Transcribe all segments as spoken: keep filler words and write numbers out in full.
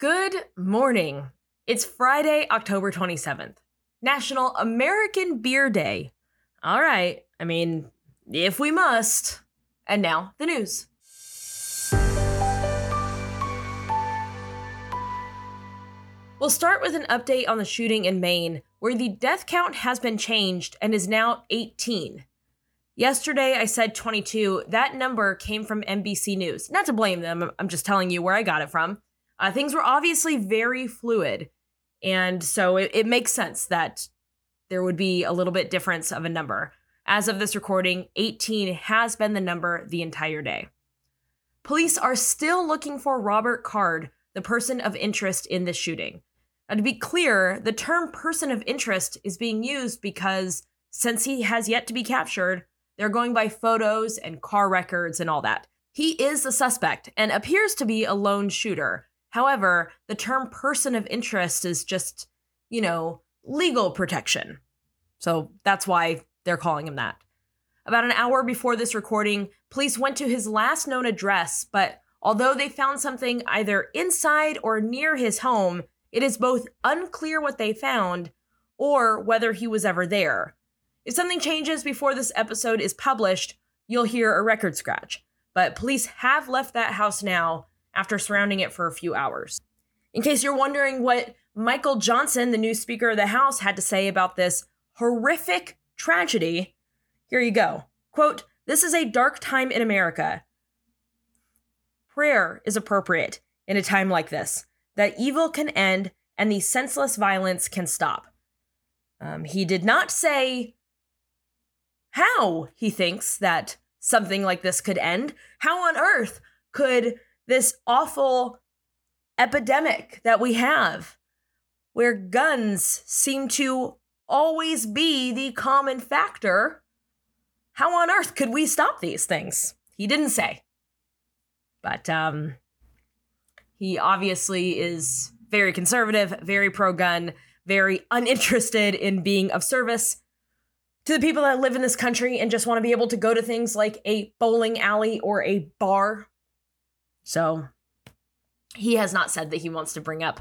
Good morning. It's Friday, October twenty-seventh, National American Beer Day. All right, I mean, if we must. And now, the news. We'll start with an update on the shooting in Maine, where the death count has been changed and is now eighteen. Yesterday, I said twenty-two. That number came from N B C News. Not to blame them, I'm just telling you where I got it from. Uh, things were obviously very fluid, and so it, it makes sense that there would be a little bit difference of a number. As of this recording, eighteen has been the number the entire day. Police are still looking for Robert Card, the person of interest in this shooting. Now, to be clear, the term person of interest is being used because since he has yet to be captured, they're going by photos and car records and all that. He is the suspect and appears to be a lone shooter. However, the term person of interest is just, you know, legal protection. So that's why they're calling him that. About an hour before this recording, police went to his last known address, but although they found something either inside or near his home, it is both unclear what they found or whether he was ever there. If something changes before this episode is published, you'll hear a record scratch. But police have left that house now, after surrounding it for a few hours. In case you're wondering what Michael Johnson, the new Speaker of the House, had to say about this horrific tragedy, here you go. Quote, "This is a dark time in America. Prayer is appropriate in a time like this, that evil can end and the senseless violence can stop." Um, he did not say how he thinks that something like this could end. How on earth could this awful epidemic that we have, where guns seem to always be the common factor, how on earth could we stop these things? He didn't say. But um, he obviously is very conservative, very pro-gun, very uninterested in being of service to the people that live in this country and just want to be able to go to things like a bowling alley or a bar. So he has not said that he wants to bring up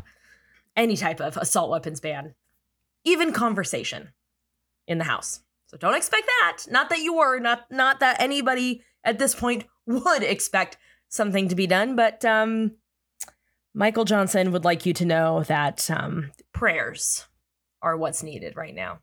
any type of assault weapons ban, even conversation in the House. So don't expect that. Not that you were, not not that anybody at this point would expect something to be done. But um, Michael Johnson would like you to know that um, prayers are what's needed right now.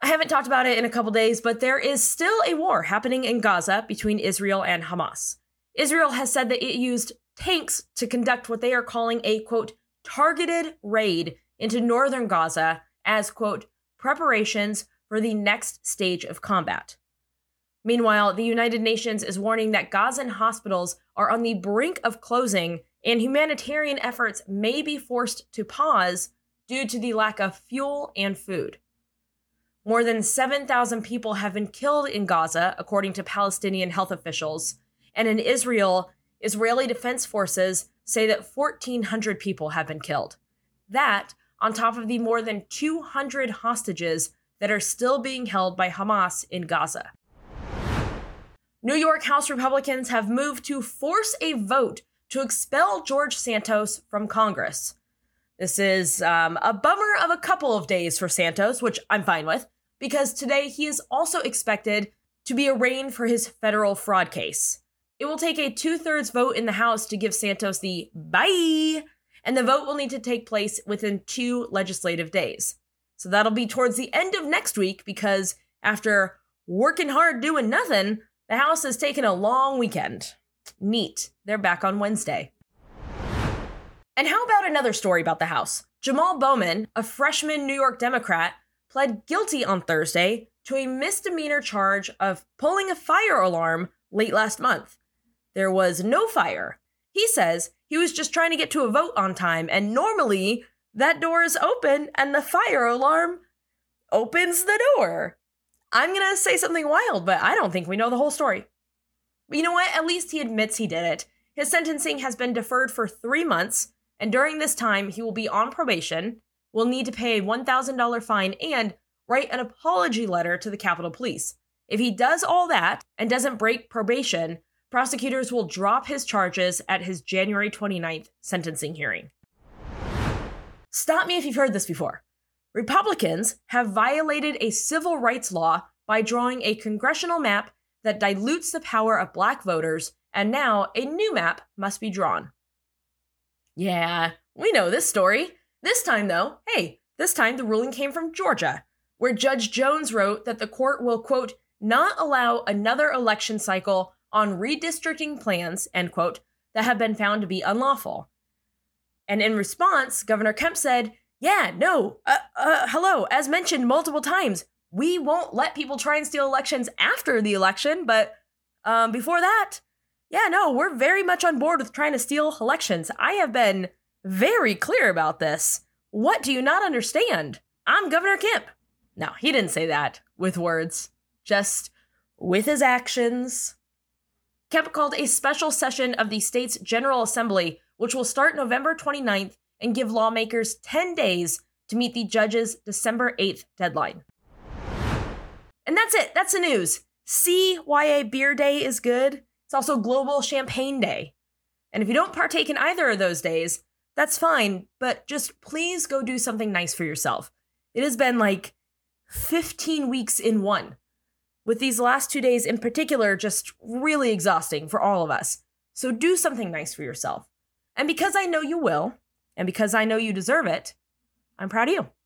I haven't talked about it in a couple days, but there is still a war happening in Gaza between Israel and Hamas. Israel has said that it used tanks to conduct what they are calling a, quote, targeted raid into northern Gaza as, quote, preparations for the next stage of combat. Meanwhile, the United Nations is warning that Gazan hospitals are on the brink of closing and humanitarian efforts may be forced to pause due to the lack of fuel and food. More than seven thousand people have been killed in Gaza, according to Palestinian health officials. And in Israel, Israeli Defense Forces say that fourteen hundred people have been killed. That, on top of the more than two hundred hostages that are still being held by Hamas in Gaza. New York House Republicans have moved to force a vote to expel George Santos from Congress. This is um, a bummer of a couple of days for Santos, which I'm fine with, because today he is also expected to be arraigned for his federal fraud case. It will take a two-thirds vote in the House to give Santos the bye, and the vote will need to take place within two legislative days. So that'll be towards the end of next week, because after working hard doing nothing, the House has taken a long weekend. Neat. They're back on Wednesday. And how about another story about the House? Jamal Bowman, a freshman New York Democrat, pled guilty on Thursday to a misdemeanor charge of pulling a fire alarm late last month. There was no fire. He says he was just trying to get to a vote on time, and normally that door is open and the fire alarm opens the door. I'm going to say something wild, but I don't think we know the whole story. But you know what? At least he admits he did it. His sentencing has been deferred for three months, and during this time, he will be on probation, will need to pay a one thousand dollars fine, and write an apology letter to the Capitol Police. If he does all that and doesn't break probation, Prosecutors will drop his charges at his January twenty-ninth sentencing hearing. Stop me if you've heard this before. Republicans have violated a civil rights law by drawing a congressional map that dilutes the power of Black voters, and now a new map must be drawn. Yeah, we know this story. This time, though, hey, this time the ruling came from Georgia, where Judge Jones wrote that the court will, quote, not allow another election cycle on redistricting plans, end quote, that have been found to be unlawful. And in response, Governor Kemp said, yeah, no, uh, uh, hello, as mentioned multiple times, we won't let people try and steal elections after the election, but um, before that, yeah, no, we're very much on board with trying to steal elections. I have been very clear about this. What do you not understand? I'm Governor Kemp. No, he didn't say that with words, just with his actions. Kemp called a special session of the state's General Assembly, which will start November twenty-ninth and give lawmakers ten days to meet the judge's December eighth deadline. And that's it. That's the news. See why a beer day is good? It's also Global Champagne Day. And if you don't partake in either of those days, that's fine, but just please go do something nice for yourself. It has been like fifteen weeks in one, with these last two days in particular just really exhausting for all of us. So do something nice for yourself. And because I know you will, and because I know you deserve it, I'm proud of you.